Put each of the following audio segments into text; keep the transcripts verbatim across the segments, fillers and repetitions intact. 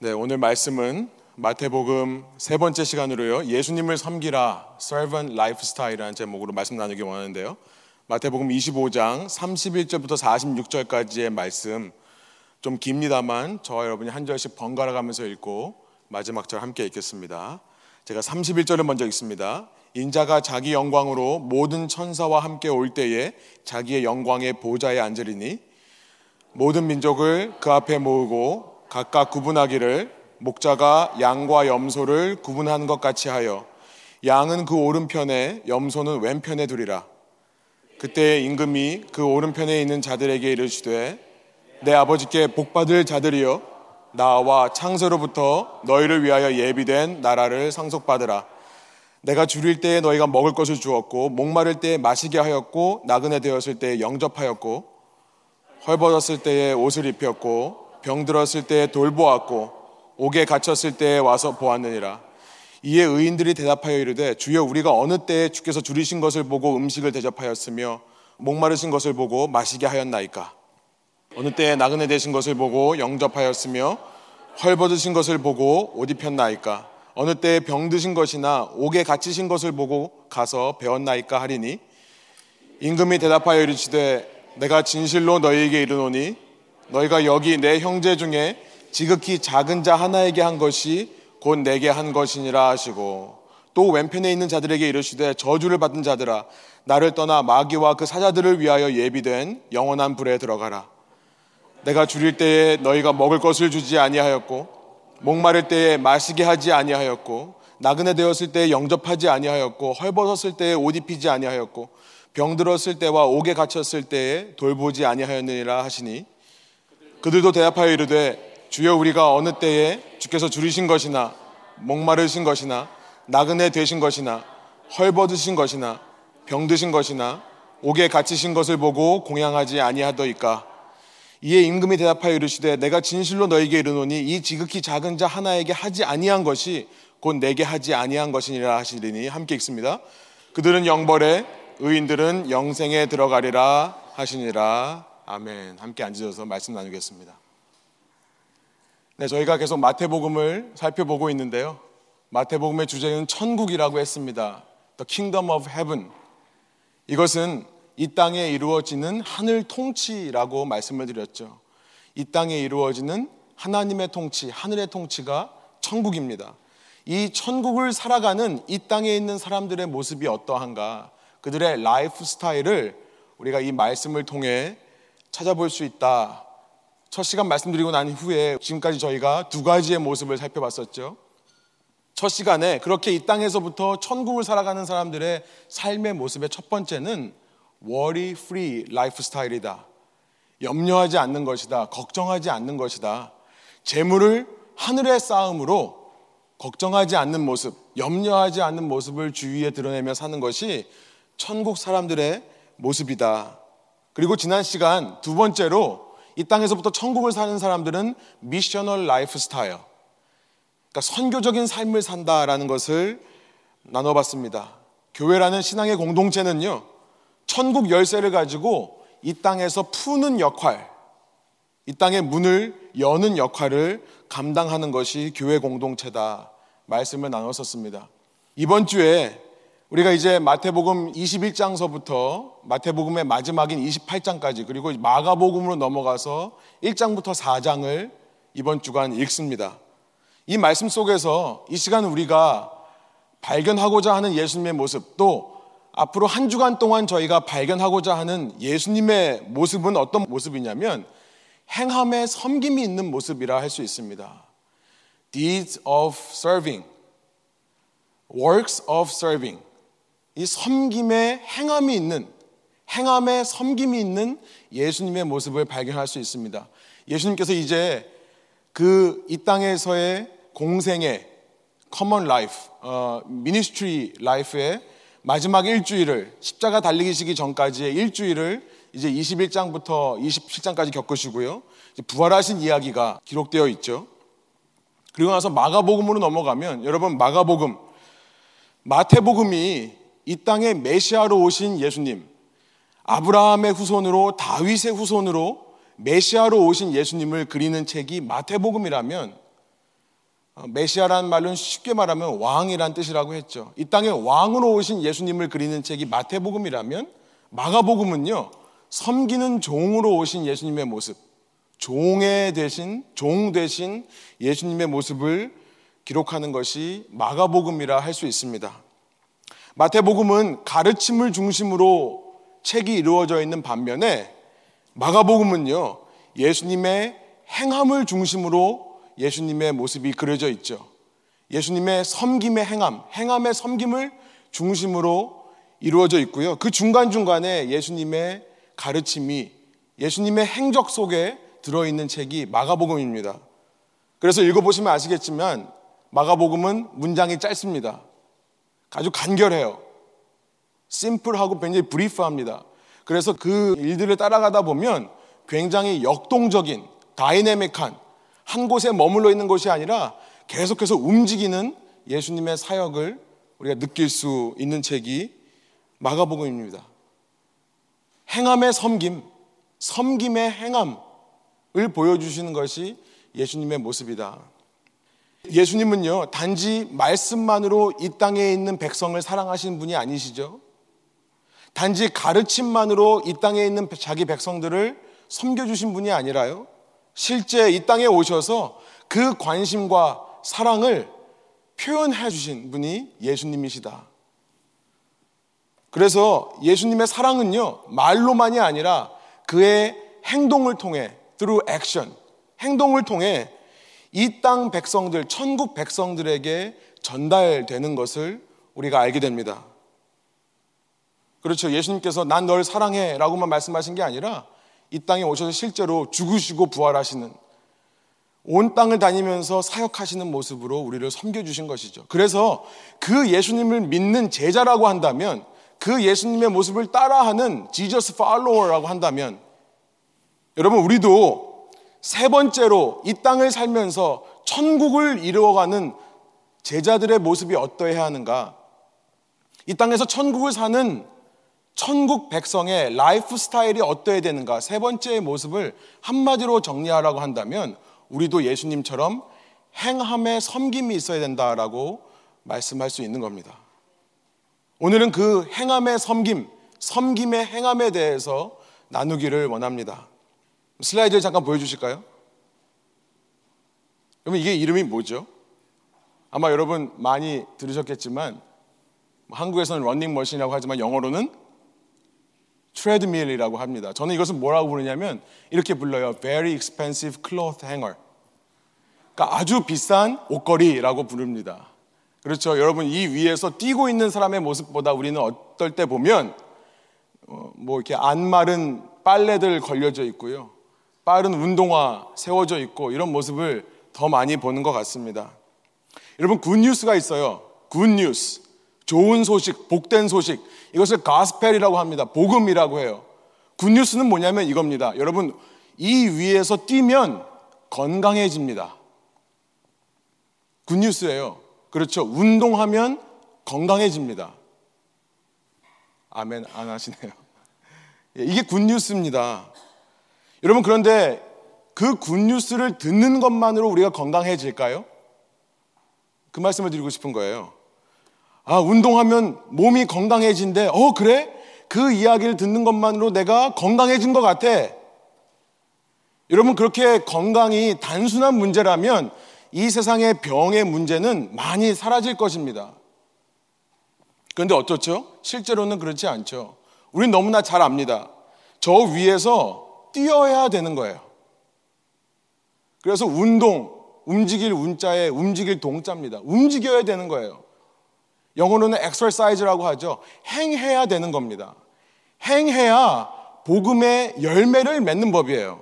네, 오늘 말씀은 마태복음 세 번째 시간으로요. 예수님을 섬기라, Servant Lifestyle이라는 제목으로 말씀 나누기 원하는데요. 마태복음 이십오 장 삼십일 절부터 사십육 절까지의 말씀, 좀 깁니다만 저와 여러분이 한 절씩 번갈아 가면서 읽고 마지막 절 함께 읽겠습니다. 제가 삼십일 절을 먼저 읽습니다. 인자가 자기 영광으로 모든 천사와 함께 올 때에 자기의 영광의 보좌에 앉으리니 모든 민족을 그 앞에 모으고 각각 구분하기를 목자가 양과 염소를 구분하는 것 같이 하여 양은 그 오른편에 염소는 왼편에 두리라. 그때 임금이 그 오른편에 있는 자들에게 이르시되 내 아버지께 복받을 자들이여, 나와 창세로부터 너희를 위하여 예비된 나라를 상속받으라. 내가 줄일 때에 너희가 먹을 것을 주었고, 목마를 때에 마시게 하였고, 나그네 되었을 때에 영접하였고, 헐벗었을 때에 옷을 입혔고, 병들었을 때에 돌보았고, 옥에 갇혔을 때에 와서 보았느니라. 이에 의인들이 대답하여 이르되 주여, 우리가 어느 때에 주께서 줄이신 것을 보고 음식을 대접하였으며 목마르신 것을 보고 마시게 하였나이까? 어느 때에 나그네 되신 것을 보고 영접하였으며 헐벗으신 것을 보고 옷 입혔나이까? 어느 때에 병드신 것이나 옥에 갇히신 것을 보고 가서 배웠나이까 하리니, 임금이 대답하여 이르시되 내가 진실로 너희에게 이르노니 너희가 여기 내 형제 중에 지극히 작은 자 하나에게 한 것이 곧 내게 한 것이니라 하시고, 또 왼편에 있는 자들에게 이르시되 저주를 받은 자들아, 나를 떠나 마귀와 그 사자들을 위하여 예비된 영원한 불에 들어가라. 내가 줄일 때에 너희가 먹을 것을 주지 아니하였고, 목마를 때에 마시게 하지 아니하였고, 나그네 되었을 때에 영접하지 아니하였고, 헐벗었을 때에 옷 입히지 아니하였고, 병들었을 때와 옥에 갇혔을 때에 돌보지 아니하였느니라 하시니, 그들도 대답하여 이르되 주여, 우리가 어느 때에 주께서 줄이신 것이나 목마르신 것이나 나그네 되신 것이나 헐벗으신 것이나 병드신 것이나 옥에 갇히신 것을 보고 공양하지 아니하더이까? 이에 임금이 대답하여 이르시되 내가 진실로 너에게 이르노니 이 지극히 작은 자 하나에게 하지 아니한 것이 곧 내게 하지 아니한 것이니라 하시리니, 함께 읽습니다. 그들은 영벌에 의인들은 영생에 들어가리라 하시니라. 아멘. 함께 앉으셔서 말씀 나누겠습니다. 네, 저희가 계속 마태복음을 살펴보고 있는데요. 마태복음의 주제는 천국이라고 했습니다. The Kingdom of Heaven. 이것은 이 땅에 이루어지는 하늘 통치라고 말씀을 드렸죠. 이 땅에 이루어지는 하나님의 통치, 하늘의 통치가 천국입니다. 이 천국을 살아가는 이 땅에 있는 사람들의 모습이 어떠한가, 그들의 라이프 스타일을 우리가 이 말씀을 통해 찾아볼 수 있다. 첫 시간 말씀드리고 난 후에 지금까지 저희가 두 가지의 모습을 살펴봤었죠. 첫 시간에 그렇게 이 땅에서부터 천국을 살아가는 사람들의 삶의 모습의 첫 번째는 worry free lifestyle이다. 염려하지 않는 것이다. 걱정하지 않는 것이다. 재물을 하늘의 쌓음으로 걱정하지 않는 모습, 염려하지 않는 모습을 주위에 드러내며 사는 것이 천국 사람들의 모습이다. 그리고 지난 시간 두 번째로 이 땅에서부터 천국을 사는 사람들은 미셔널 라이프스타일, 그러니까 선교적인 삶을 산다라는 것을 나눠봤습니다. 교회라는 신앙의 공동체는요, 천국 열쇠를 가지고 이 땅에서 푸는 역할, 이 땅의 문을 여는 역할을 감당하는 것이 교회 공동체다 말씀을 나눴었습니다. 이번 주에 우리가 이제 마태복음 이십일 장서부터 마태복음의 마지막인 이십팔 장까지, 그리고 마가복음으로 넘어가서 일 장부터 사 장을 이번 주간 읽습니다. 이 말씀 속에서 이 시간 우리가 발견하고자 하는 예수님의 모습, 또 앞으로 한 주간 동안 저희가 발견하고자 하는 예수님의 모습은 어떤 모습이냐면 행함에 섬김이 있는 모습이라 할 수 있습니다. Deeds of serving, works of serving. 이 섬김에 행함이 있는, 행함에 섬김이 있는 예수님의 모습을 발견할 수 있습니다. 예수님께서 이제 그 이 땅에서의 공생의 common life, 어, ministry life의 마지막 일주일을, 십자가 달리기 시기 전까지의 일주일을 이제 이십일 장부터 이십칠 장까지 겪으시고요. 이제 부활하신 이야기가 기록되어 있죠. 그리고 나서 마가복음으로 넘어가면, 여러분 마가복음, 마태복음이 이 땅에 메시아로 오신 예수님, 아브라함의 후손으로 다윗의 후손으로 메시아로 오신 예수님을 그리는 책이 마태복음이라면, 메시아라는 말로는 쉽게 말하면 왕이란 뜻이라고 했죠. 이 땅에 왕으로 오신 예수님을 그리는 책이 마태복음이라면 마가복음은요, 섬기는 종으로 오신 예수님의 모습, 종의 대신, 종 대신 예수님의 모습을 기록하는 것이 마가복음이라 할 수 있습니다. 마태복음은 가르침을 중심으로 책이 이루어져 있는 반면에 마가복음은요, 예수님의 행함을 중심으로 예수님의 모습이 그려져 있죠. 예수님의 섬김의 행함, 행함의 섬김을 중심으로 이루어져 있고요. 그 중간중간에 예수님의 가르침이, 예수님의 행적 속에 들어있는 책이 마가복음입니다. 그래서 읽어보시면 아시겠지만 마가복음은 문장이 짧습니다. 아주 간결해요. 심플하고 굉장히 브리프합니다. 그래서 그 일들을 따라가다 보면 굉장히 역동적인, 다이내믹한, 한 곳에 머물러 있는 것이 아니라 계속해서 움직이는 예수님의 사역을 우리가 느낄 수 있는 책이 마가복음입니다. 행함의 섬김, 섬김의 행함을 보여주시는 것이 예수님의 모습이다. 예수님은요, 단지 말씀만으로 이 땅에 있는 백성을 사랑하신 분이 아니시죠. 단지 가르침만으로 이 땅에 있는 자기 백성들을 섬겨주신 분이 아니라요, 실제 이 땅에 오셔서 그 관심과 사랑을 표현해 주신 분이 예수님이시다. 그래서 예수님의 사랑은요, 말로만이 아니라 그의 행동을 통해, through action, 행동을 통해 이 땅 백성들, 천국 백성들에게 전달되는 것을 우리가 알게 됩니다. 그렇죠. 예수님께서 난 널 사랑해 라고만 말씀하신 게 아니라 이 땅에 오셔서 실제로 죽으시고 부활하시는, 온 땅을 다니면서 사역하시는 모습으로 우리를 섬겨주신 것이죠. 그래서 그 예수님을 믿는 제자라고 한다면, 그 예수님의 모습을 따라하는 지저스 팔로워라고 한다면, 여러분 우리도 세 번째로 이 땅을 살면서 천국을 이루어가는 제자들의 모습이 어떠해야 하는가? 이 땅에서 천국을 사는 천국 백성의 라이프 스타일이 어떠해야 되는가? 세 번째의 모습을 한마디로 정리하라고 한다면 우리도 예수님처럼 행함의 섬김이 있어야 된다라고 말씀할 수 있는 겁니다. 오늘은 그 행함의 섬김, 섬김의 행함에 대해서 나누기를 원합니다. 슬라이드를 잠깐 보여주실까요? 여러분 이게 이름이 뭐죠? 아마 여러분 많이 들으셨겠지만 한국에서는 러닝머신이라고 하지만 영어로는 트레드밀이라고 합니다. 저는 이것은 뭐라고 부르냐면 이렇게 불러요. Very expensive cloth hanger. 그러니까 아주 비싼 옷걸이라고 부릅니다. 그렇죠. 여러분 이 위에서 뛰고 있는 사람의 모습보다 우리는 어떨 때 보면 어, 뭐 이렇게 안 마른 빨래들 걸려져 있고요, 빠른 운동화 세워져 있고, 이런 모습을 더 많이 보는 것 같습니다. 여러분 굿뉴스가 있어요. 굿뉴스, 좋은 소식, 복된 소식. 이것을 가스펠이라고 합니다. 복음이라고 해요. 굿뉴스는 뭐냐면 이겁니다. 여러분 이 위에서 뛰면 건강해집니다. 굿뉴스예요. 그렇죠. 운동하면 건강해집니다. 아멘 안 하시네요. 이게 굿뉴스입니다. 여러분 그런데 그 굿뉴스를 듣는 것만으로 우리가 건강해질까요? 그 말씀을 드리고 싶은 거예요. 아, 운동하면 몸이 건강해진대. 어 그래? 그 이야기를 듣는 것만으로 내가 건강해진 것 같아. 여러분 그렇게 건강이 단순한 문제라면 이 세상의 병의 문제는 많이 사라질 것입니다. 그런데 어떻죠? 실제로는 그렇지 않죠. 우린 너무나 잘 압니다. 저 위에서 뛰어야 되는 거예요. 그래서 운동, 움직일 운자에 움직일 동자입니다. 움직여야 되는 거예요. 영어로는 exercise라고 하죠. 행해야 되는 겁니다. 행해야 복음의 열매를 맺는 법이에요.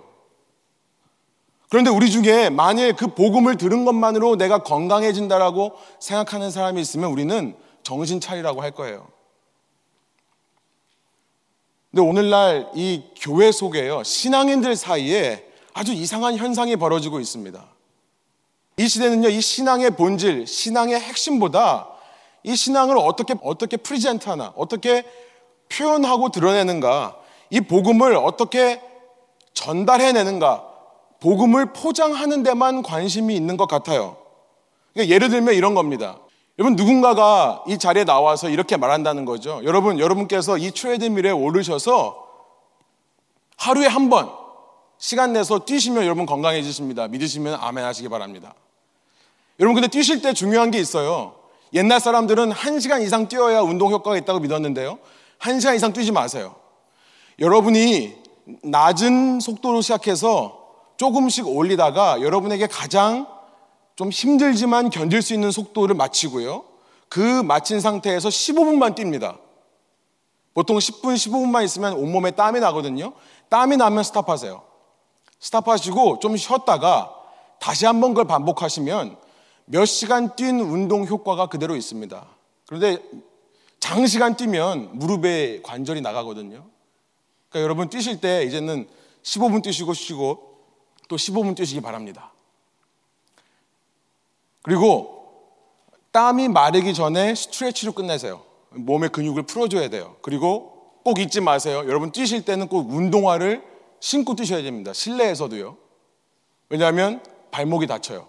그런데 우리 중에 만일 그 복음을 들은 것만으로 내가 건강해진다라고 생각하는 사람이 있으면 우리는 정신 차리라고 할 거예요. 근데 오늘날 이 교회 속에요, 신앙인들 사이에 아주 이상한 현상이 벌어지고 있습니다. 이 시대는요, 이 신앙의 본질, 신앙의 핵심보다 이 신앙을 어떻게 어떻게 프리젠트하나, 어떻게 표현하고 드러내는가, 이 복음을 어떻게 전달해내는가, 복음을 포장하는 데만 관심이 있는 것 같아요. 그러니까 예를 들면 이런 겁니다. 여러분, 누군가가 이 자리에 나와서 이렇게 말한다는 거죠. 여러분, 여러분께서 이 트레드밀에 오르셔서 하루에 한 번 시간 내서 뛰시면 여러분 건강해지십니다. 믿으시면 아멘 하시기 바랍니다. 여러분, 근데 뛰실 때 중요한 게 있어요. 옛날 사람들은 한 시간 이상 뛰어야 운동 효과가 있다고 믿었는데요. 한 시간 이상 뛰지 마세요. 여러분이 낮은 속도로 시작해서 조금씩 올리다가 여러분에게 가장 좀 힘들지만 견딜 수 있는 속도를 마치고요. 그 마친 상태에서 십오 분만 뜁니다. 보통 십 분, 십오 분만 있으면 온몸에 땀이 나거든요. 땀이 나면 스탑하세요. 스탑하시고 좀 쉬었다가 다시 한번 그걸 반복하시면 몇 시간 뛴 운동 효과가 그대로 있습니다. 그런데 장시간 뛰면 무릎에 관절이 나가거든요. 그러니까 여러분 뛰실 때 이제는 십오 분 뛰시고 쉬고 또 십오 분 뛰시기 바랍니다. 그리고 땀이 마르기 전에 스트레치로 끝내세요. 몸의 근육을 풀어줘야 돼요. 그리고 꼭 잊지 마세요. 여러분 뛰실 때는 꼭 운동화를 신고 뛰셔야 됩니다. 실내에서도요. 왜냐하면 발목이 다쳐요.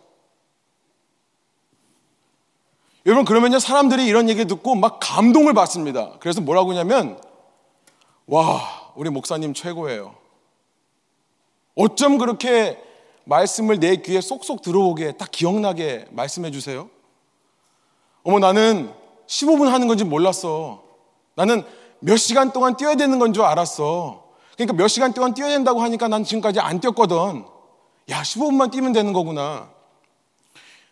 여러분, 그러면요, 사람들이 이런 얘기 듣고 막 감동을 받습니다. 그래서 뭐라고 하냐면, 와, 우리 목사님 최고예요. 어쩜 그렇게 말씀을 내 귀에 쏙쏙 들어오게 딱 기억나게 말씀해 주세요. 어머, 나는 십오 분 하는 건지 몰랐어. 나는 몇 시간 동안 뛰어야 되는 건 줄 알았어. 그러니까 몇 시간 동안 뛰어야 된다고 하니까 난 지금까지 안 뛰었거든. 야, 십오 분만 뛰면 되는 거구나.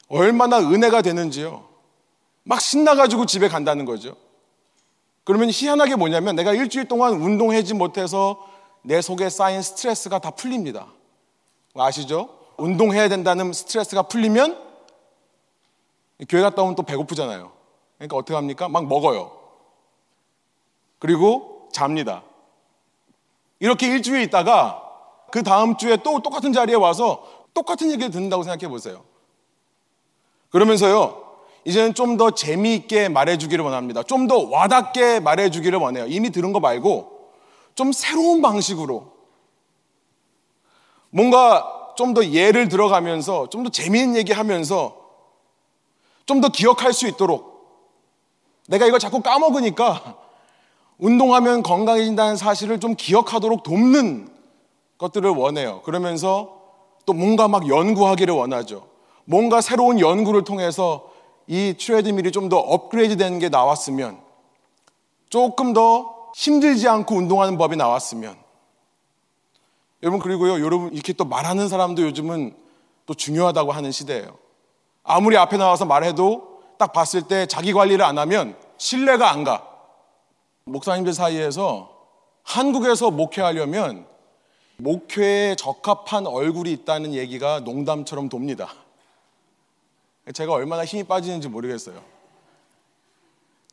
얼마나 은혜가 되는지요. 막 신나가지고 집에 간다는 거죠. 그러면 희한하게 뭐냐면 내가 일주일 동안 운동하지 못해서 내 속에 쌓인 스트레스가 다 풀립니다. 아시죠? 운동해야 된다는 스트레스가 풀리면 교회 갔다 오면 또 배고프잖아요. 그러니까 어떻게 합니까? 막 먹어요. 그리고 잡니다. 이렇게 일주일 있다가 그 다음 주에 또 똑같은 자리에 와서 똑같은 얘기를 듣는다고 생각해 보세요. 그러면서요, 이제는 좀 더 재미있게 말해주기를 원합니다. 좀 더 와닿게 말해주기를 원해요. 이미 들은 거 말고 좀 새로운 방식으로 뭔가 좀 더 예를 들어가면서 좀 더 재미있는 얘기하면서 좀 더 기억할 수 있도록. 내가 이걸 자꾸 까먹으니까 운동하면 건강해진다는 사실을 좀 기억하도록 돕는 것들을 원해요. 그러면서 또 뭔가 막 연구하기를 원하죠. 뭔가 새로운 연구를 통해서 이 트레드밀이 좀 더 업그레이드 되는 게 나왔으면, 조금 더 힘들지 않고 운동하는 법이 나왔으면. 여러분, 그리고요, 여러분 이렇게 또 말하는 사람도 요즘은 또 중요하다고 하는 시대예요. 아무리 앞에 나와서 말해도 딱 봤을 때 자기 관리를 안 하면 신뢰가 안 가. 목사님들 사이에서 한국에서 목회하려면 목회에 적합한 얼굴이 있다는 얘기가 농담처럼 돕니다. 제가 얼마나 힘이 빠지는지 모르겠어요.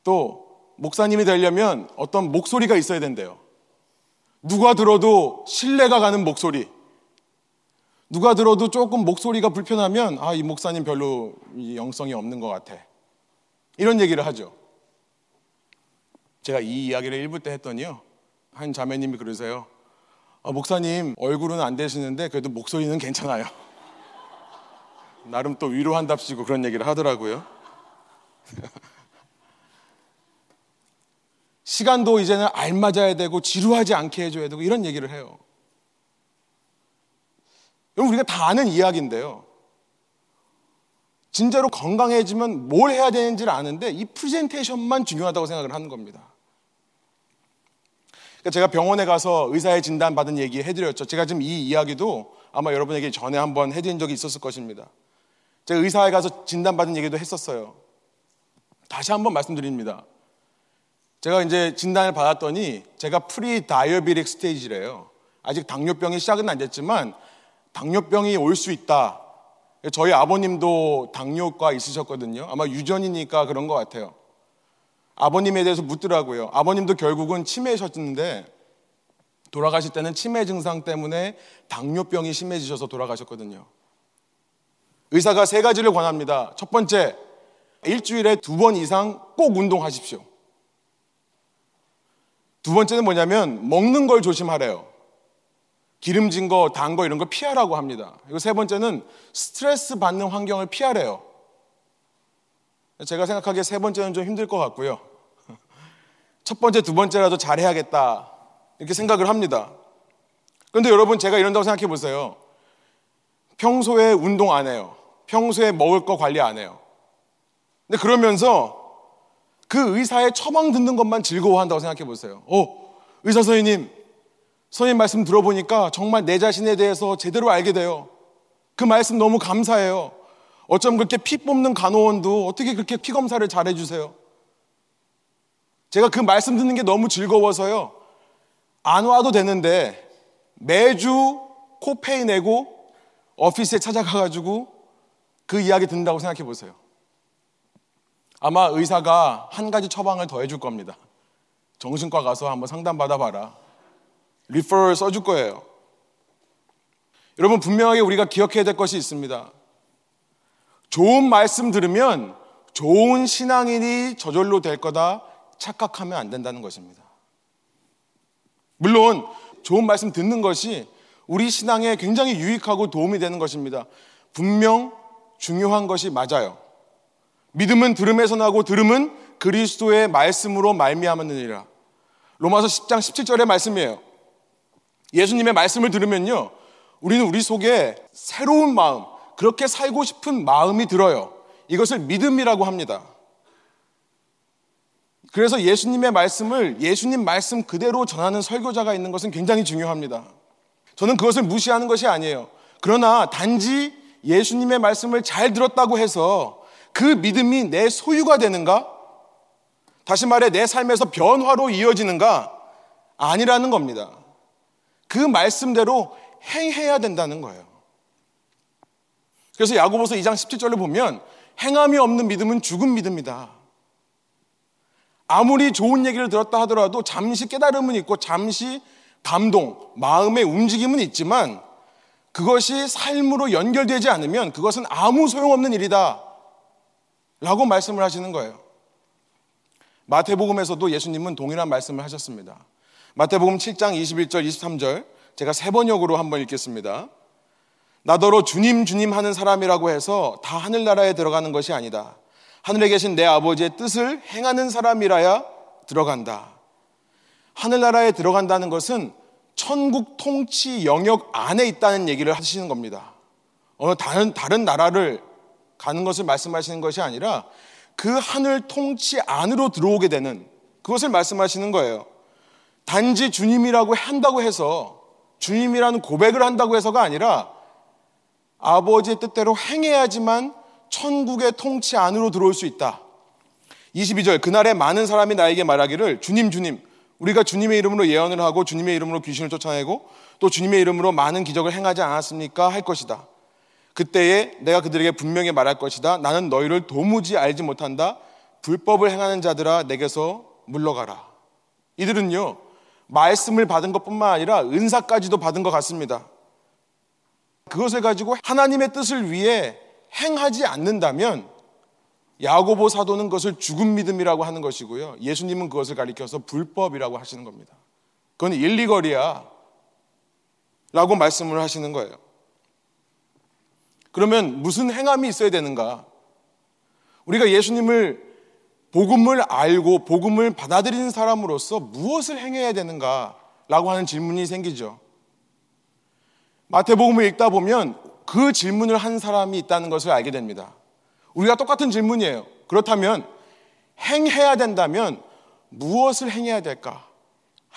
또 목사님이 되려면 어떤 목소리가 있어야 된대요. 누가 들어도 신뢰가 가는 목소리. 누가 들어도 조금 목소리가 불편하면, 아, 이 목사님 별로 영성이 없는 것 같아, 이런 얘기를 하죠. 제가 이 이야기를 일부 때 했더니요, 한 자매님이 그러세요. 아, 목사님 얼굴은 안 되시는데 그래도 목소리는 괜찮아요. 나름 또 위로한답시고 그런 얘기를 하더라고요. 시간도 이제는 알맞아야 되고 지루하지 않게 해줘야 되고 이런 얘기를 해요. 여러분, 우리가 다 아는 이야기인데요, 진짜로 건강해지면 뭘 해야 되는지를 아는데 이 프레젠테이션만 중요하다고 생각을 하는 겁니다. 그러니까 제가 병원에 가서 의사의 진단 받은 얘기 해드렸죠. 제가 지금 이 이야기도 아마 여러분에게 전에 한번 해드린 적이 있었을 것입니다. 제가 의사에 가서 진단받은 얘기도 했었어요. 다시 한번 말씀드립니다. 제가 이제 진단을 받았더니 제가 프리 다이어비릭 스테이지래요. 아직 당뇨병이 시작은 안 됐지만 당뇨병이 올 수 있다. 저희 아버님도 당뇨가 있으셨거든요. 아마 유전이니까 그런 것 같아요. 아버님에 대해서 묻더라고요. 아버님도 결국은 치매셨는데 돌아가실 때는 치매 증상 때문에 당뇨병이 심해지셔서 돌아가셨거든요. 의사가 세 가지를 권합니다. 첫 번째, 일주일에 두 번 이상 꼭 운동하십시오. 두 번째는 뭐냐면 먹는 걸 조심하래요. 기름진 거, 단 거 이런 거 피하라고 합니다. 그리고 세 번째는 스트레스 받는 환경을 피하래요. 제가 생각하기에 세 번째는 좀 힘들 것 같고요. 첫 번째, 두 번째라도 잘해야겠다 이렇게 생각을 합니다. 그런데 여러분, 제가 이런다고 생각해 보세요. 평소에 운동 안 해요. 평소에 먹을 거 관리 안 해요. 근데 그러면서 그 의사의 처방 듣는 것만 즐거워한다고 생각해 보세요. 어, 의사 선생님, 선생님 말씀 들어보니까 정말 내 자신에 대해서 제대로 알게 돼요. 그 말씀 너무 감사해요. 어쩜 그렇게 피 뽑는 간호원도 어떻게 그렇게 피 검사를 잘해주세요. 제가 그 말씀 듣는 게 너무 즐거워서요. 안 와도 되는데 매주 코페이 내고 오피스에 찾아가가지고 그 이야기 듣는다고 생각해 보세요. 아마 의사가 한 가지 처방을 더 해줄 겁니다. 정신과 가서 한번 상담받아봐라. 리퍼럴 써줄 거예요. 여러분, 분명하게 우리가 기억해야 될 것이 있습니다. 좋은 말씀 들으면 좋은 신앙인이 저절로 될 거다 착각하면 안 된다는 것입니다. 물론 좋은 말씀 듣는 것이 우리 신앙에 굉장히 유익하고 도움이 되는 것입니다. 분명 중요한 것이 맞아요. 믿음은 들음에서 나고 들음은 그리스도의 말씀으로 말미암느니라. 로마서 십 장 십칠 절의 말씀이에요. 예수님의 말씀을 들으면요, 우리는 우리 속에 새로운 마음, 그렇게 살고 싶은 마음이 들어요. 이것을 믿음이라고 합니다. 그래서 예수님의 말씀을 예수님 말씀 그대로 전하는 설교자가 있는 것은 굉장히 중요합니다. 저는 그것을 무시하는 것이 아니에요. 그러나 단지 예수님의 말씀을 잘 들었다고 해서 그 믿음이 내 소유가 되는가? 다시 말해 내 삶에서 변화로 이어지는가? 아니라는 겁니다. 그 말씀대로 행해야 된다는 거예요. 그래서 야고보서 이 장 십칠 절을 보면 행함이 없는 믿음은 죽은 믿음이다. 아무리 좋은 얘기를 들었다 하더라도 잠시 깨달음은 있고 잠시 감동, 마음의 움직임은 있지만 그것이 삶으로 연결되지 않으면 그것은 아무 소용없는 일이다 라고 말씀을 하시는 거예요. 마태복음에서도 예수님은 동일한 말씀을 하셨습니다. 마태복음 칠 장 이십일 절 이십삼 절, 제가 세 번역으로 한번 읽겠습니다. 나더러 주님 주님 하는 사람이라고 해서 다 하늘나라에 들어가는 것이 아니다. 하늘에 계신 내 아버지의 뜻을 행하는 사람이라야 들어간다. 하늘나라에 들어간다는 것은 천국 통치 영역 안에 있다는 얘기를 하시는 겁니다. 어느 다른, 다른 나라를 가는 것을 말씀하시는 것이 아니라 그 하늘 통치 안으로 들어오게 되는 그것을 말씀하시는 거예요. 단지 주님이라고 한다고 해서, 주님이라는 고백을 한다고 해서가 아니라 아버지의 뜻대로 행해야지만 천국의 통치 안으로 들어올 수 있다. 이십이 절, 그날에 많은 사람이 나에게 말하기를 주님 주님, 우리가 주님의 이름으로 예언을 하고 주님의 이름으로 귀신을 쫓아내고 또 주님의 이름으로 많은 기적을 행하지 않았습니까? 할 것이다. 그때에 내가 그들에게 분명히 말할 것이다. 나는 너희를 도무지 알지 못한다. 불법을 행하는 자들아, 내게서 물러가라. 이들은요, 말씀을 받은 것뿐만 아니라 은사까지도 받은 것 같습니다. 그것을 가지고 하나님의 뜻을 위해 행하지 않는다면 야고보 사도는 그것을 죽은 믿음이라고 하는 것이고요, 예수님은 그것을 가리켜서 불법이라고 하시는 겁니다. 그건 일리거리야 라고 말씀을 하시는 거예요. 그러면 무슨 행함이 있어야 되는가? 우리가 예수님을, 복음을 알고 복음을 받아들이는 사람으로서 무엇을 행해야 되는가 라고 하는 질문이 생기죠. 마태복음을 읽다 보면 그 질문을 한 사람이 있다는 것을 알게 됩니다. 우리가 똑같은 질문이에요. 그렇다면 행해야 된다면 무엇을 행해야 될까?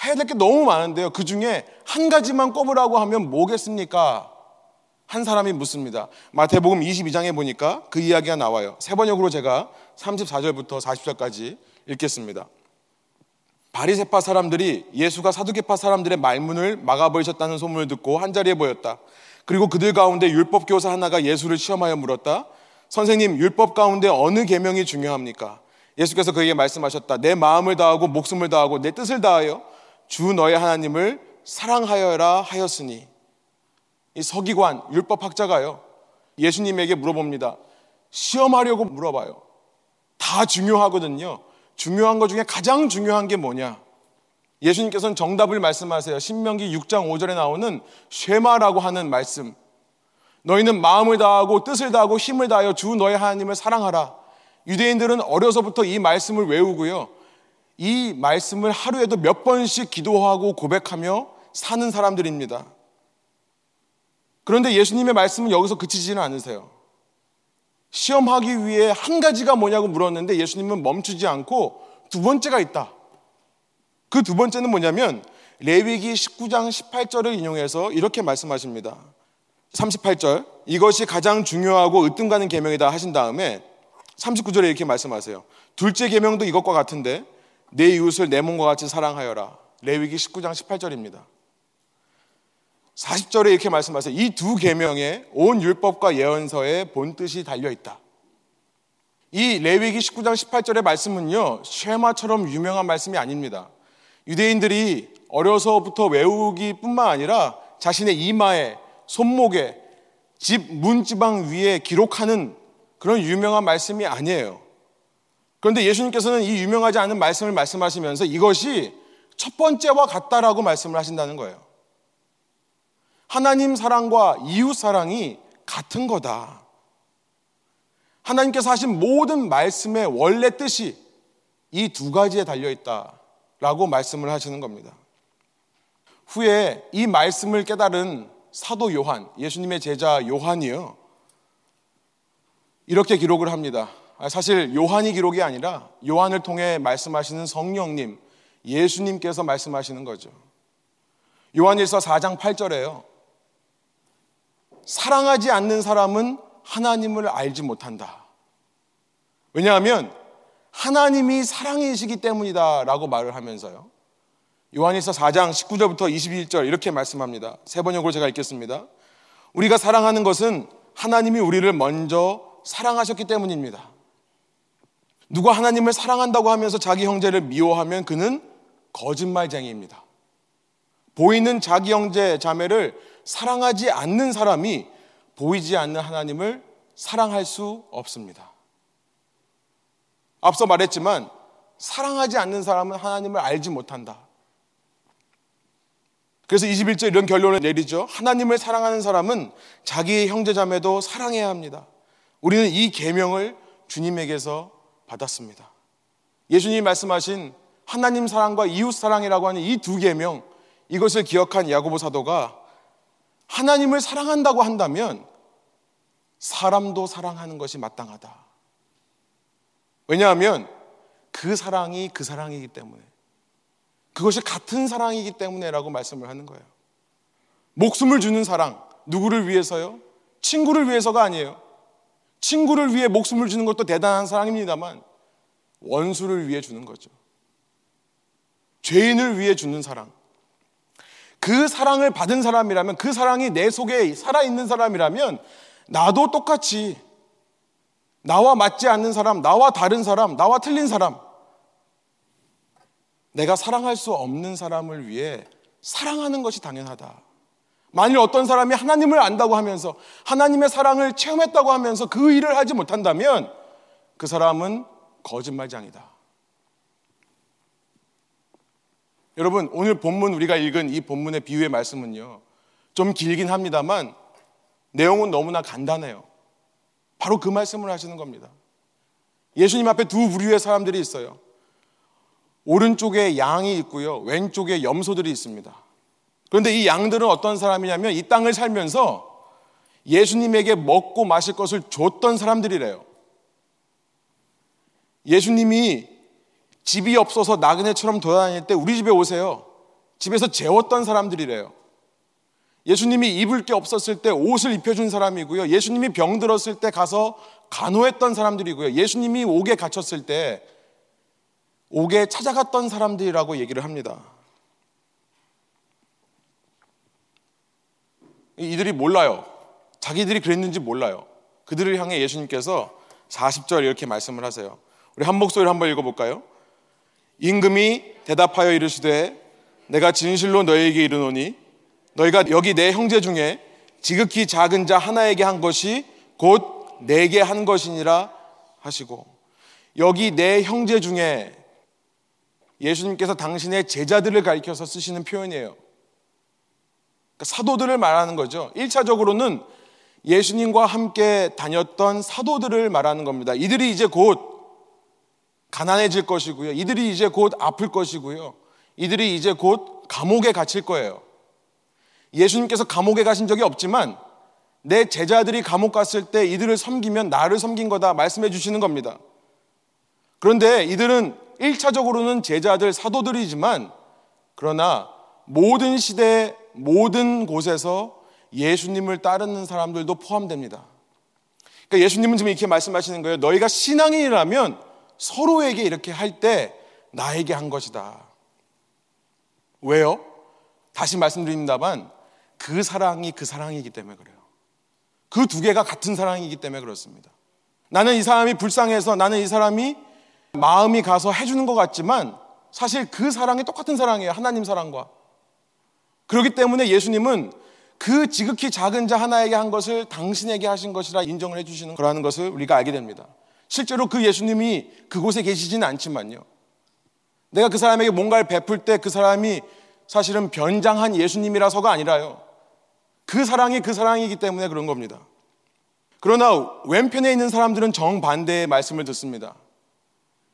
해야 될 게 너무 많은데요, 그 중에 한 가지만 꼽으라고 하면 뭐겠습니까? 한 사람이 묻습니다. 마태복음 이십이 장에 보니까 그 이야기가 나와요. 세 번역으로 제가 삼십사 절부터 사십 절까지 읽겠습니다. 바리새파 사람들이 예수가 사두개파 사람들의 말문을 막아버리셨다는 소문을 듣고 한자리에 모였다. 그리고 그들 가운데 율법교사 하나가 예수를 시험하여 물었다. 선생님, 율법 가운데 어느 계명이 중요합니까? 예수께서 그에게 말씀하셨다. 내 마음을 다하고 목숨을 다하고 내 뜻을 다하여 주 너의 하나님을 사랑하여라 하였으니. 이 서기관, 율법학자가요, 예수님에게 물어봅니다. 시험하려고 물어봐요. 다 중요하거든요. 중요한 것 중에 가장 중요한 게 뭐냐? 예수님께서는 정답을 말씀하세요. 신명기 육 장 오 절에 나오는 쉐마라고 하는 말씀. 너희는 마음을 다하고 뜻을 다하고 힘을 다하여 주 너의 하나님을 사랑하라. 유대인들은 어려서부터 이 말씀을 외우고요, 이 말씀을 하루에도 몇 번씩 기도하고 고백하며 사는 사람들입니다. 그런데 예수님의 말씀은 여기서 그치지는 않으세요. 시험하기 위해 한 가지가 뭐냐고 물었는데 예수님은 멈추지 않고 두 번째가 있다. 그 두 번째는 뭐냐면 레위기 십구 장 십팔 절을 인용해서 이렇게 말씀하십니다. 삼십팔 절, 이것이 가장 중요하고 으뜸가는 계명이다 하신 다음에 삼십구 절에 이렇게 말씀하세요. 둘째 계명도 이것과 같은데 내 이웃을 내 몸과 같이 사랑하여라. 레위기 십구 장 십팔 절입니다. 사십 절에 이렇게 말씀하세요. 이 두 계명에 온 율법과 예언서의 본뜻이 달려있다. 이 레위기 십구 장 십팔 절의 말씀은요, 쉐마처럼 유명한 말씀이 아닙니다. 유대인들이 어려서부터 외우기뿐만 아니라 자신의 이마에, 손목에, 집 문지방 위에 기록하는 그런 유명한 말씀이 아니에요. 그런데 예수님께서는 이 유명하지 않은 말씀을 말씀하시면서 이것이 첫 번째와 같다라고 말씀을 하신다는 거예요. 하나님 사랑과 이웃 사랑이 같은 거다. 하나님께서 하신 모든 말씀의 원래 뜻이 이 두 가지에 달려있다라고 말씀을 하시는 겁니다. 후에 이 말씀을 깨달은 사도 요한, 예수님의 제자 요한이요, 이렇게 기록을 합니다. 사실 요한이 기록이 아니라 요한을 통해 말씀하시는 성령님, 예수님께서 말씀하시는 거죠. 요한일서 사 장 팔 절에요. 사랑하지 않는 사람은 하나님을 알지 못한다. 왜냐하면 하나님이 사랑이시기 때문이다 라고 말을 하면서요. 요한일서 사 장 십구 절부터 이십일 절 이렇게 말씀합니다. 세 번역으로 제가 읽겠습니다. 우리가 사랑하는 것은 하나님이 우리를 먼저 사랑하셨기 때문입니다. 누가 하나님을 사랑한다고 하면서 자기 형제를 미워하면 그는 거짓말쟁이입니다. 보이는 자기 형제 자매를 사랑하지 않는 사람이 보이지 않는 하나님을 사랑할 수 없습니다. 앞서 말했지만 사랑하지 않는 사람은 하나님을 알지 못한다. 그래서 이십일 절 이런 결론을 내리죠. 하나님을 사랑하는 사람은 자기의 형제자매도 사랑해야 합니다. 우리는 이 계명을 주님에게서 받았습니다. 예수님이 말씀하신 하나님 사랑과 이웃 사랑이라고 하는 이 두 계명, 이것을 기억한 야고보 사도가 하나님을 사랑한다고 한다면 사람도 사랑하는 것이 마땅하다. 왜냐하면 그 사랑이 그 사랑이기 때문에, 그것이 같은 사랑이기 때문에 라고 말씀을 하는 거예요. 목숨을 주는 사랑, 누구를 위해서요? 친구를 위해서가 아니에요. 친구를 위해 목숨을 주는 것도 대단한 사랑입니다만 원수를 위해 주는 거죠. 죄인을 위해 주는 사랑, 그 사랑을 받은 사람이라면, 그 사랑이 내 속에 살아있는 사람이라면 나도 똑같이 나와 맞지 않는 사람, 나와 다른 사람, 나와 틀린 사람, 내가 사랑할 수 없는 사람을 위해 사랑하는 것이 당연하다. 만일 어떤 사람이 하나님을 안다고 하면서 하나님의 사랑을 체험했다고 하면서 그 일을 하지 못한다면 그 사람은 거짓말장이다. 여러분, 오늘 본문, 우리가 읽은 이 본문의 비유의 말씀은요, 좀 길긴 합니다만 내용은 너무나 간단해요. 바로 그 말씀을 하시는 겁니다. 예수님 앞에 두 부류의 사람들이 있어요. 오른쪽에 양이 있고요, 왼쪽에 염소들이 있습니다. 그런데 이 양들은 어떤 사람이냐면 이 땅을 살면서 예수님에게 먹고 마실 것을 줬던 사람들이래요. 예수님이 집이 없어서 나그네처럼 돌아다닐 때 우리 집에 오세요, 집에서 재웠던 사람들이래요. 예수님이 입을 게 없었을 때 옷을 입혀준 사람이고요, 예수님이 병들었을 때 가서 간호했던 사람들이고요, 예수님이 옥에 갇혔을 때 옥에 찾아갔던 사람들이라고 얘기를 합니다. 이들이 몰라요. 자기들이 그랬는지 몰라요. 그들을 향해 예수님께서 사십 절 이렇게 말씀을 하세요. 우리 한 목소리로 한번 읽어볼까요? 임금이 대답하여 이르시되 내가 진실로 너희에게 이르노니 너희가 여기 내 형제 중에 지극히 작은 자 하나에게 한 것이 곧 내게 한 것이니라 하시고. 여기 내 형제 중에, 예수님께서 당신의 제자들을 가리켜서 쓰시는 표현이에요. 그러니까 사도들을 말하는 거죠. 일 차적으로는 예수님과 함께 다녔던 사도들을 말하는 겁니다. 이들이 이제 곧 가난해질 것이고요. 이들이 이제 곧 아플 것이고요. 이들이 이제 곧 감옥에 갇힐 거예요. 예수님께서 감옥에 가신 적이 없지만 내 제자들이 감옥 갔을 때 이들을 섬기면 나를 섬긴 거다 말씀해 주시는 겁니다. 그런데 이들은 일 차적으로는 제자들, 사도들이지만 그러나 모든 시대, 모든 곳에서 예수님을 따르는 사람들도 포함됩니다. 그러니까 예수님은 지금 이렇게 말씀하시는 거예요. 너희가 신앙인이라면 서로에게 이렇게 할 때 나에게 한 것이다. 왜요? 다시 말씀드립니다만 그 사랑이 그 사랑이기 때문에 그래요. 그 두 개가 같은 사랑이기 때문에 그렇습니다. 나는 이 사람이 불쌍해서 나는 이 사람이 마음이 가서 해주는 것 같지만 사실 그 사랑이 똑같은 사랑이에요. 하나님 사랑과. 그렇기 때문에 예수님은 그 지극히 작은 자 하나에게 한 것을 당신에게 하신 것이라 인정을 해주시는 거라는 것을 우리가 알게 됩니다. 실제로 그 예수님이 그곳에 계시지는 않지만요. 내가 그 사람에게 뭔가를 베풀 때 그 사람이 사실은 변장한 예수님이라서가 아니라요. 그 사랑이 그 사랑이기 때문에 그런 겁니다. 그러나 왼편에 있는 사람들은 정반대의 말씀을 듣습니다.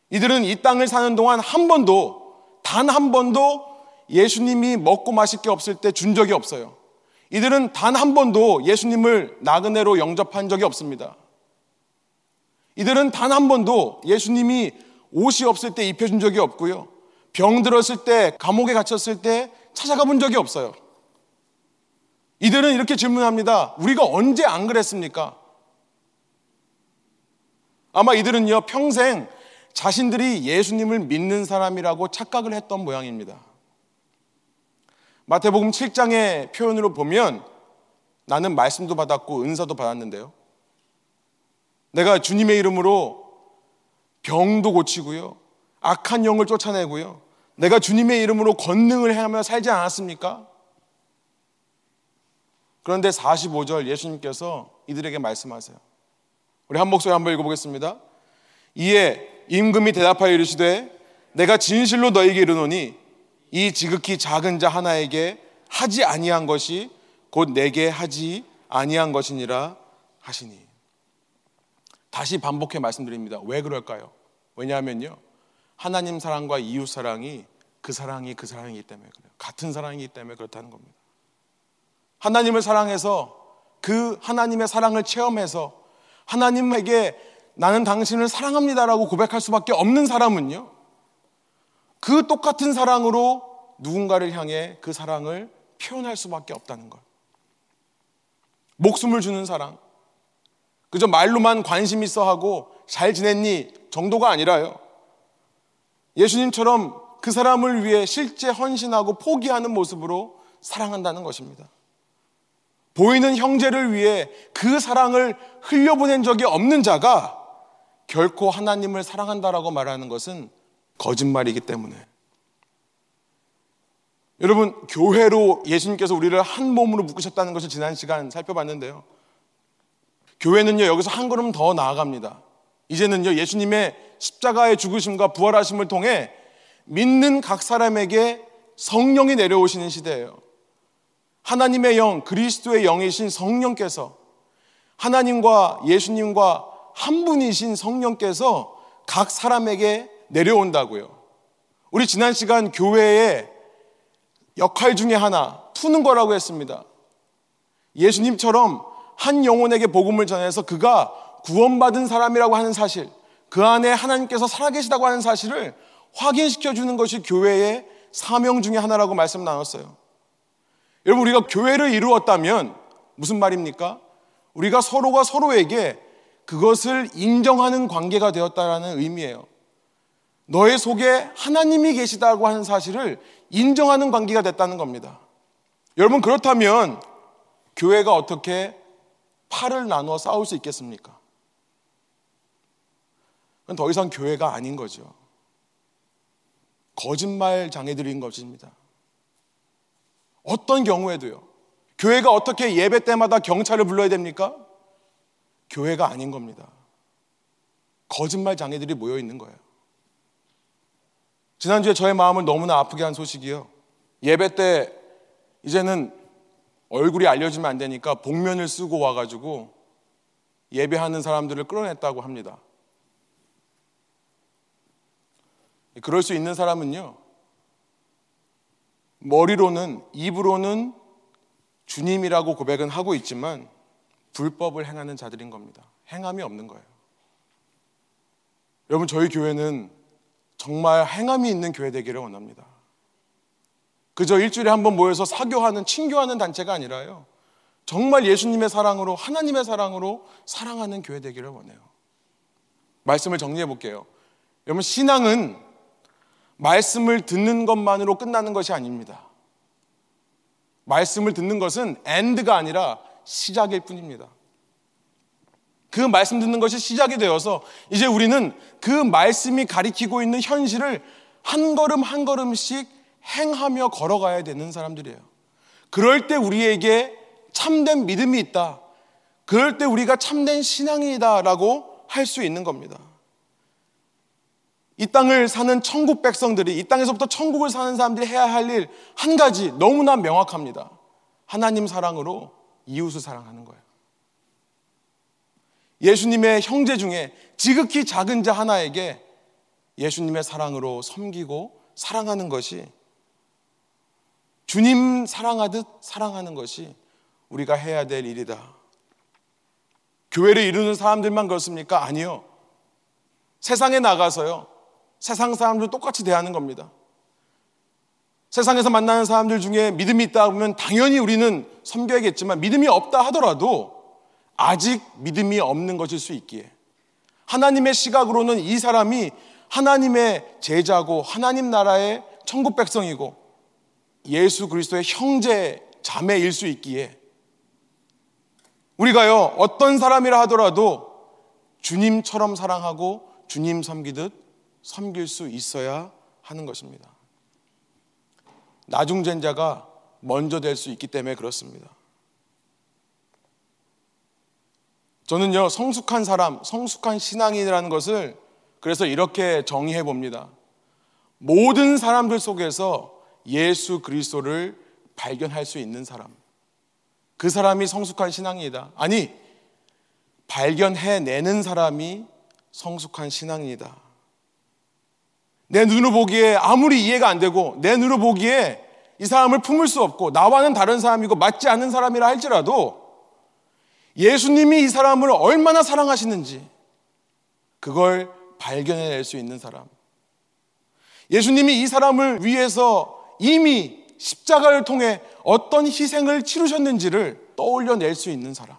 이들은 이 땅을 사는 동안 한 번도, 단 한 번도 예수님이 먹고 마실 게 없을 때 준 적이 없어요. 이들은 단 한 번도 예수님을 나그네로 영접한 적이 없습니다. 이들은 단 한 번도 예수님이 옷이 없을 때 입혀준 적이 없고요. 병들었을 때, 감옥에 갇혔을 때 찾아가 본 적이 없어요. 이들은 이렇게 질문합니다. 우리가 언제 안 그랬습니까? 아마 이들은요, 평생 자신들이 예수님을 믿는 사람이라고 착각을 했던 모양입니다. 마태복음 칠 장의 표현으로 보면 나는 말씀도 받았고 은사도 받았는데요. 내가 주님의 이름으로 병도 고치고요. 악한 영을 쫓아내고요. 내가 주님의 이름으로 권능을 행하며 살지 않았습니까? 그런데 사십오 절 예수님께서 이들에게 말씀하세요. 우리 한 목소리 한번 읽어보겠습니다. 이에 임금이 대답하여 이르시되 내가 진실로 너에게 이르노니 이 지극히 작은 자 하나에게 하지 아니한 것이 곧 내게 하지 아니한 것이니라 하시니. 다시 반복해 말씀드립니다. 왜 그럴까요? 왜냐하면요, 하나님 사랑과 이웃 사랑이 그 사랑이 그 사랑이기 때문에 그래요. 같은 사랑이기 때문에 그렇다는 겁니다. 하나님을 사랑해서 그 하나님의 사랑을 체험해서 하나님에게 나는 당신을 사랑합니다라고 고백할 수밖에 없는 사람은요, 그 똑같은 사랑으로 누군가를 향해 그 사랑을 표현할 수밖에 없다는 것. 목숨을 주는 사랑, 그저 말로만 관심 있어 하고 잘 지냈니 정도가 아니라요, 예수님처럼 그 사람을 위해 실제 헌신하고 포기하는 모습으로 사랑한다는 것입니다. 보이는 형제를 위해 그 사랑을 흘려보낸 적이 없는 자가 결코 하나님을 사랑한다라고 말하는 것은 거짓말이기 때문에. 여러분, 교회로 예수님께서 우리를 한 몸으로 묶으셨다는 것을 지난 시간 살펴봤는데요. 교회는요, 여기서 한 걸음 더 나아갑니다. 이제는요, 예수님의 십자가의 죽으심과 부활하심을 통해 믿는 각 사람에게 성령이 내려오시는 시대예요. 하나님의 영, 그리스도의 영이신 성령께서, 하나님과 예수님과 한 분이신 성령께서 각 사람에게 내려온다고요. 우리 지난 시간 교회의 역할 중에 하나, 푸는 거라고 했습니다. 예수님처럼 한 영혼에게 복음을 전해서 그가 구원받은 사람이라고 하는 사실, 그 안에 하나님께서 살아계시다고 하는 사실을 확인시켜주는 것이 교회의 사명 중에 하나라고 말씀 나눴어요. 여러분, 우리가 교회를 이루었다면 무슨 말입니까? 우리가 서로가 서로에게 그것을 인정하는 관계가 되었다라는 의미예요. 너의 속에 하나님이 계시다고 하는 사실을 인정하는 관계가 됐다는 겁니다. 여러분, 그렇다면 교회가 어떻게 팔을 나누어 싸울 수 있겠습니까? 그건 더 이상 교회가 아닌 거죠. 거짓말 장애들인 것입니다. 어떤 경우에도요. 교회가 어떻게 예배 때마다 경찰을 불러야 됩니까? 교회가 아닌 겁니다. 거짓말 장애들이 모여 있는 거예요. 지난주에 저의 마음을 너무나 아프게 한 소식이요. 예배 때 이제는 얼굴이 알려지면 안 되니까 복면을 쓰고 와가지고 예배하는 사람들을 끌어냈다고 합니다. 그럴 수 있는 사람은요, 머리로는, 입으로는 주님이라고 고백은 하고 있지만 불법을 행하는 자들인 겁니다. 행함이 없는 거예요. 여러분, 저희 교회는 정말 행함이 있는 교회 되기를 원합니다. 그저 일주일에 한 번 모여서 사교하는, 친교하는 단체가 아니라요, 정말 예수님의 사랑으로, 하나님의 사랑으로 사랑하는 교회 되기를 원해요. 말씀을 정리해 볼게요. 여러분, 신앙은 말씀을 듣는 것만으로 끝나는 것이 아닙니다. 말씀을 듣는 것은 엔드가 아니라 시작일 뿐입니다. 그 말씀 듣는 것이 시작이 되어서 이제 우리는 그 말씀이 가리키고 있는 현실을 한 걸음 한 걸음씩 행하며 걸어가야 되는 사람들이에요. 그럴 때 우리에게 참된 믿음이 있다, 그럴 때 우리가 참된 신앙이다 라고 할 수 있는 겁니다. 이 땅을 사는 천국 백성들이, 이 땅에서부터 천국을 사는 사람들이 해야 할 일 한 가지 너무나 명확합니다. 하나님 사랑으로 이웃을 사랑하는 거예요. 예수님의 형제 중에 지극히 작은 자 하나에게 예수님의 사랑으로 섬기고 사랑하는 것이, 주님 사랑하듯 사랑하는 것이 우리가 해야 될 일이다. 교회를 이루는 사람들만 그렇습니까? 아니요. 세상에 나가서요, 세상 사람들 똑같이 대하는 겁니다. 세상에서 만나는 사람들 중에 믿음이 있다 보면 당연히 우리는 섬겨야겠지만, 믿음이 없다 하더라도 아직 믿음이 없는 것일 수 있기에 하나님의 시각으로는 이 사람이 하나님의 제자고 하나님 나라의 천국 백성이고 예수 그리스도의 형제 자매일 수 있기에 우리가요, 어떤 사람이라 하더라도 주님처럼 사랑하고 주님 섬기듯 섬길 수 있어야 하는 것입니다. 나중된 자가 먼저 될 수 있기 때문에 그렇습니다. 저는요, 성숙한 사람, 성숙한 신앙인이라는 것을 그래서 이렇게 정의해 봅니다. 모든 사람들 속에서 예수 그리스도를 발견할 수 있는 사람, 그 사람이 성숙한 신앙이다. 아니, 발견해내는 사람이 성숙한 신앙이다. 내 눈으로 보기에 아무리 이해가 안 되고, 내 눈으로 보기에 이 사람을 품을 수 없고 나와는 다른 사람이고 맞지 않은 사람이라 할지라도 예수님이 이 사람을 얼마나 사랑하시는지 그걸 발견해낼 수 있는 사람, 예수님이 이 사람을 위해서 이미 십자가를 통해 어떤 희생을 치르셨는지를 떠올려낼 수 있는 사람.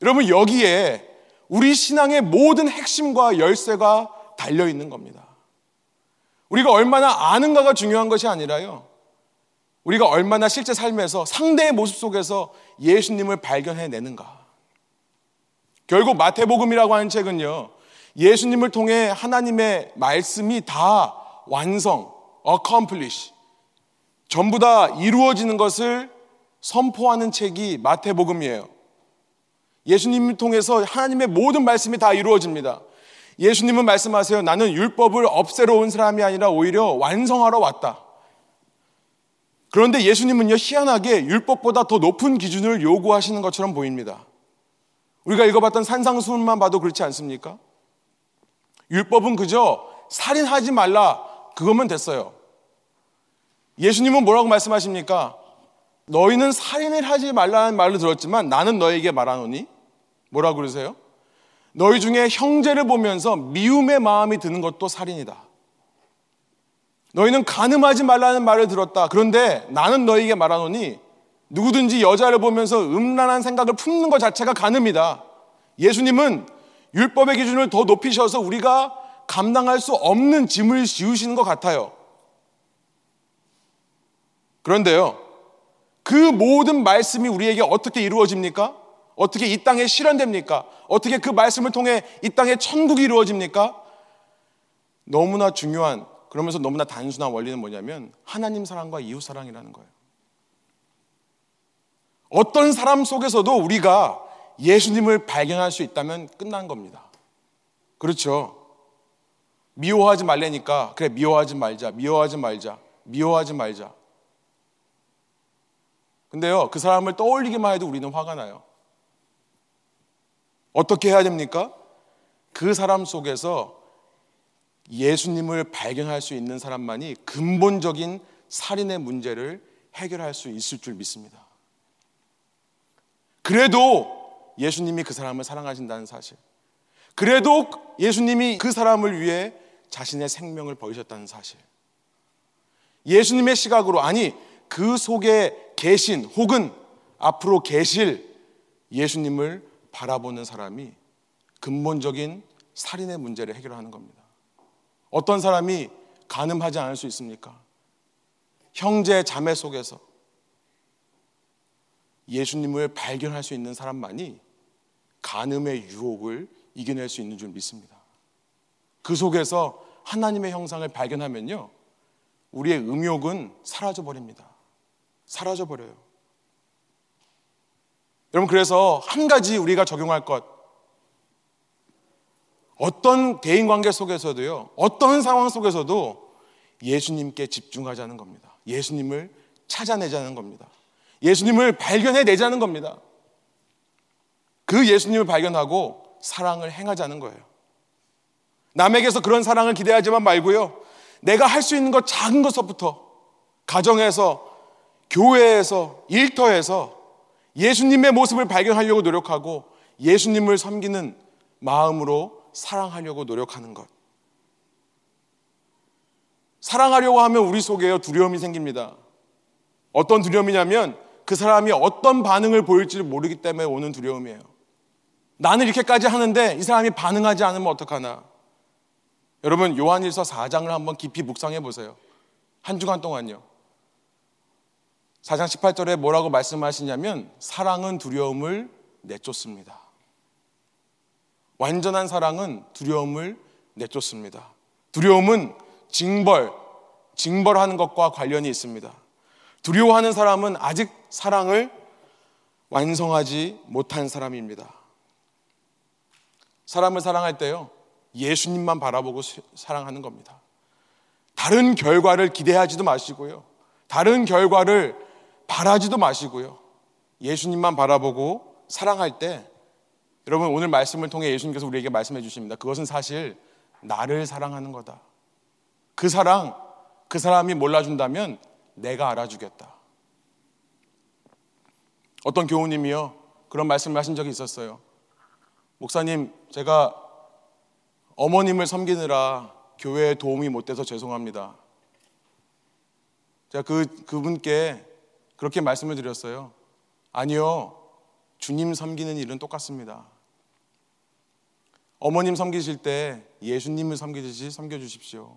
여러분, 여기에 우리 신앙의 모든 핵심과 열쇠가 달려있는 겁니다. 우리가 얼마나 아는가가 중요한 것이 아니라요, 우리가 얼마나 실제 삶에서, 상대의 모습 속에서 예수님을 발견해내는가. 결국 마태복음이라고 하는 책은요, 예수님을 통해 하나님의 말씀이 다 완성, accomplish, 전부 다 이루어지는 것을 선포하는 책이 마태복음이에요. 예수님을 통해서 하나님의 모든 말씀이 다 이루어집니다. 예수님은 말씀하세요. 나는 율법을 없애러 온 사람이 아니라 오히려 완성하러 왔다. 그런데 예수님은요, 희한하게 율법보다 더 높은 기준을 요구하시는 것처럼 보입니다. 우리가 읽어봤던 산상수훈만 봐도 그렇지 않습니까? 율법은 그저 살인하지 말라, 그거면 됐어요. 예수님은 뭐라고 말씀하십니까? 너희는 살인을 하지 말라는 말을 들었지만 나는 너에게 말하노니, 뭐라고 그러세요? 너희 중에 형제를 보면서 미움의 마음이 드는 것도 살인이다. 너희는 간음하지 말라는 말을 들었다. 그런데 나는 너희에게 말하노니 누구든지 여자를 보면서 음란한 생각을 품는 것 자체가 간음이다. 예수님은 율법의 기준을 더 높이셔서 우리가 감당할 수 없는 짐을 지우시는 것 같아요. 그런데요, 그 모든 말씀이 우리에게 어떻게 이루어집니까? 어떻게 이 땅에 실현됩니까? 어떻게 그 말씀을 통해 이 땅에 천국이 이루어집니까? 너무나 중요한, 그러면서 너무나 단순한 원리는 뭐냐면 하나님 사랑과 이웃 사랑이라는 거예요. 어떤 사람 속에서도 우리가 예수님을 발견할 수 있다면 끝난 겁니다. 그렇죠. 미워하지 말라니까, 그래, 미워하지 말자, 미워하지 말자, 미워하지 말자. 근데요, 그 사람을 떠올리기만 해도 우리는 화가 나요. 어떻게 해야 됩니까? 그 사람 속에서 예수님을 발견할 수 있는 사람만이 근본적인 살인의 문제를 해결할 수 있을 줄 믿습니다. 그래도 예수님이 그 사람을 사랑하신다는 사실, 그래도 예수님이 그 사람을 위해 자신의 생명을 버리셨다는 사실, 예수님의 시각으로, 아니 그 속에 계신 혹은 앞으로 계실 예수님을 바라보는 사람이 근본적인 살인의 문제를 해결하는 겁니다. 어떤 사람이 간음하지 않을 수 있습니까? 형제 자매 속에서 예수님을 발견할 수 있는 사람만이 간음의 유혹을 이겨낼 수 있는 줄 믿습니다. 그 속에서 하나님의 형상을 발견하면요, 우리의 음욕은 사라져버립니다. 사라져버려요. 여러분, 그래서 한 가지 우리가 적용할 것, 어떤 대인관계 속에서도요, 어떤 상황 속에서도 예수님께 집중하자는 겁니다. 예수님을 찾아내자는 겁니다. 예수님을 발견해내자는 겁니다. 그 예수님을 발견하고 사랑을 행하자는 거예요. 남에게서 그런 사랑을 기대하지만 말고요, 내가 할 수 있는 것, 작은 것부터, 가정에서, 교회에서, 일터에서 예수님의 모습을 발견하려고 노력하고 예수님을 섬기는 마음으로 사랑하려고 노력하는 것. 사랑하려고 하면 우리 속에 두려움이 생깁니다. 어떤 두려움이냐면 그 사람이 어떤 반응을 보일지 모르기 때문에 오는 두려움이에요. 나는 이렇게까지 하는데 이 사람이 반응하지 않으면 어떡하나. 여러분, 요한일서 사 장을 한번 깊이 묵상해 보세요. 한 주간 동안요. 사 장 십팔 절에 뭐라고 말씀하시냐면, 사랑은 두려움을 내쫓습니다. 완전한 사랑은 두려움을 내쫓습니다. 두려움은 징벌, 징벌하는 것과 관련이 있습니다. 두려워하는 사람은 아직 사랑을 완성하지 못한 사람입니다. 사람을 사랑할 때요, 예수님만 바라보고 사랑하는 겁니다. 다른 결과를 기대하지도 마시고요, 다른 결과를 바라지도 마시고요, 예수님만 바라보고 사랑할 때, 여러분, 오늘 말씀을 통해 예수님께서 우리에게 말씀해 주십니다. 그것은 사실 나를 사랑하는 거다. 그 사랑, 그 사람이 몰라준다면 내가 알아주겠다. 어떤 교우님이요, 그런 말씀을 하신 적이 있었어요. 목사님, 제가 어머님을 섬기느라 교회에 도움이 못 돼서 죄송합니다. 제가 그, 그분께 그렇게 말씀을 드렸어요. 아니요, 주님 섬기는 일은 똑같습니다. 어머님 섬기실 때 예수님을 섬기듯이 섬겨주십시오.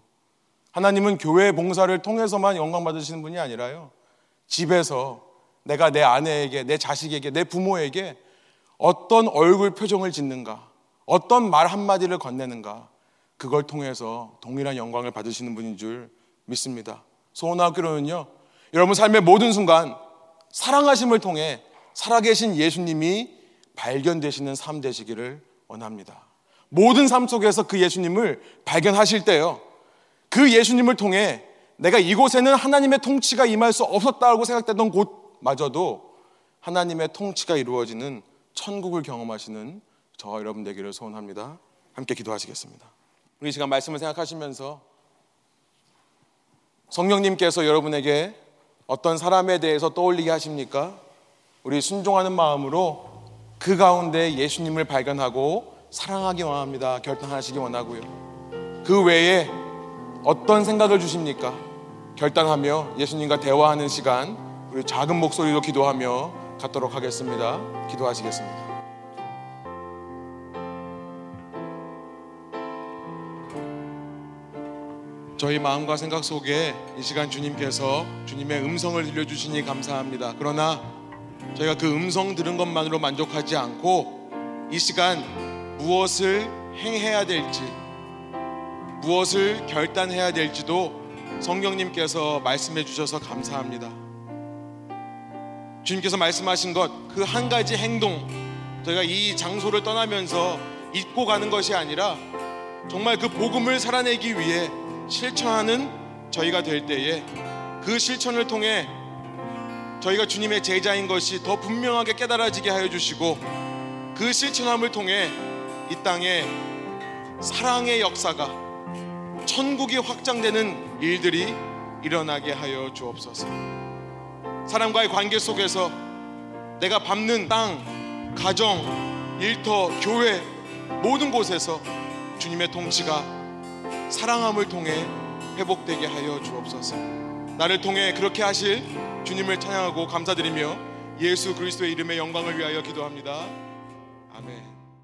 하나님은 교회 봉사를 통해서만 영광 받으시는 분이 아니라요, 집에서 내가 내 아내에게, 내 자식에게, 내 부모에게 어떤 얼굴 표정을 짓는가, 어떤 말 한마디를 건네는가, 그걸 통해서 동일한 영광을 받으시는 분인 줄 믿습니다. 소원하기로는요, 여러분 삶의 모든 순간 사랑하심을 통해 살아계신 예수님이 발견되시는 삶 되시기를 원합니다. 모든 삶 속에서 그 예수님을 발견하실 때요, 그 예수님을 통해 내가 이곳에는 하나님의 통치가 임할 수 없었다고 생각되던 곳마저도 하나님의 통치가 이루어지는 천국을 경험하시는 저와 여러분 되기를 소원합니다. 함께 기도하시겠습니다. 우리 지금 말씀을 생각하시면서 성령님께서 여러분에게 어떤 사람에 대해서 떠올리게 하십니까? 우리 순종하는 마음으로 그 가운데 예수님을 발견하고 사랑하기 원합니다. 결단하시기 원하고요. 그 외에 어떤 생각을 주십니까? 결단하며 예수님과 대화하는 시간, 우리 작은 목소리로 기도하며 갖도록 하겠습니다. 기도하시겠습니다. 저희 마음과 생각 속에 이 시간 주님께서 주님의 음성을 들려주시니 감사합니다. 그러나 저희가 그 음성 들은 것만으로 만족하지 않고 이 시간 무엇을 행해야 될지, 무엇을 결단해야 될지도 성령님께서 말씀해 주셔서 감사합니다. 주님께서 말씀하신 것, 그 한 가지 행동, 저희가 이 장소를 떠나면서 잊고 가는 것이 아니라 정말 그 복음을 살아내기 위해 실천하는 저희가 될 때에, 그 실천을 통해 저희가 주님의 제자인 것이 더 분명하게 깨달아지게 하여 주시고, 그 실천함을 통해 이 땅에 사랑의 역사가, 천국이 확장되는 일들이 일어나게 하여 주옵소서. 사람과의 관계 속에서 내가 밟는 땅, 가정, 일터, 교회 모든 곳에서 주님의 통치가 사랑함을 통해 회복되게 하여 주옵소서. 나를 통해 그렇게 하실 주님을 찬양하고 감사드리며 예수 그리스도의 이름의 영광을 위하여 기도합니다. 아멘.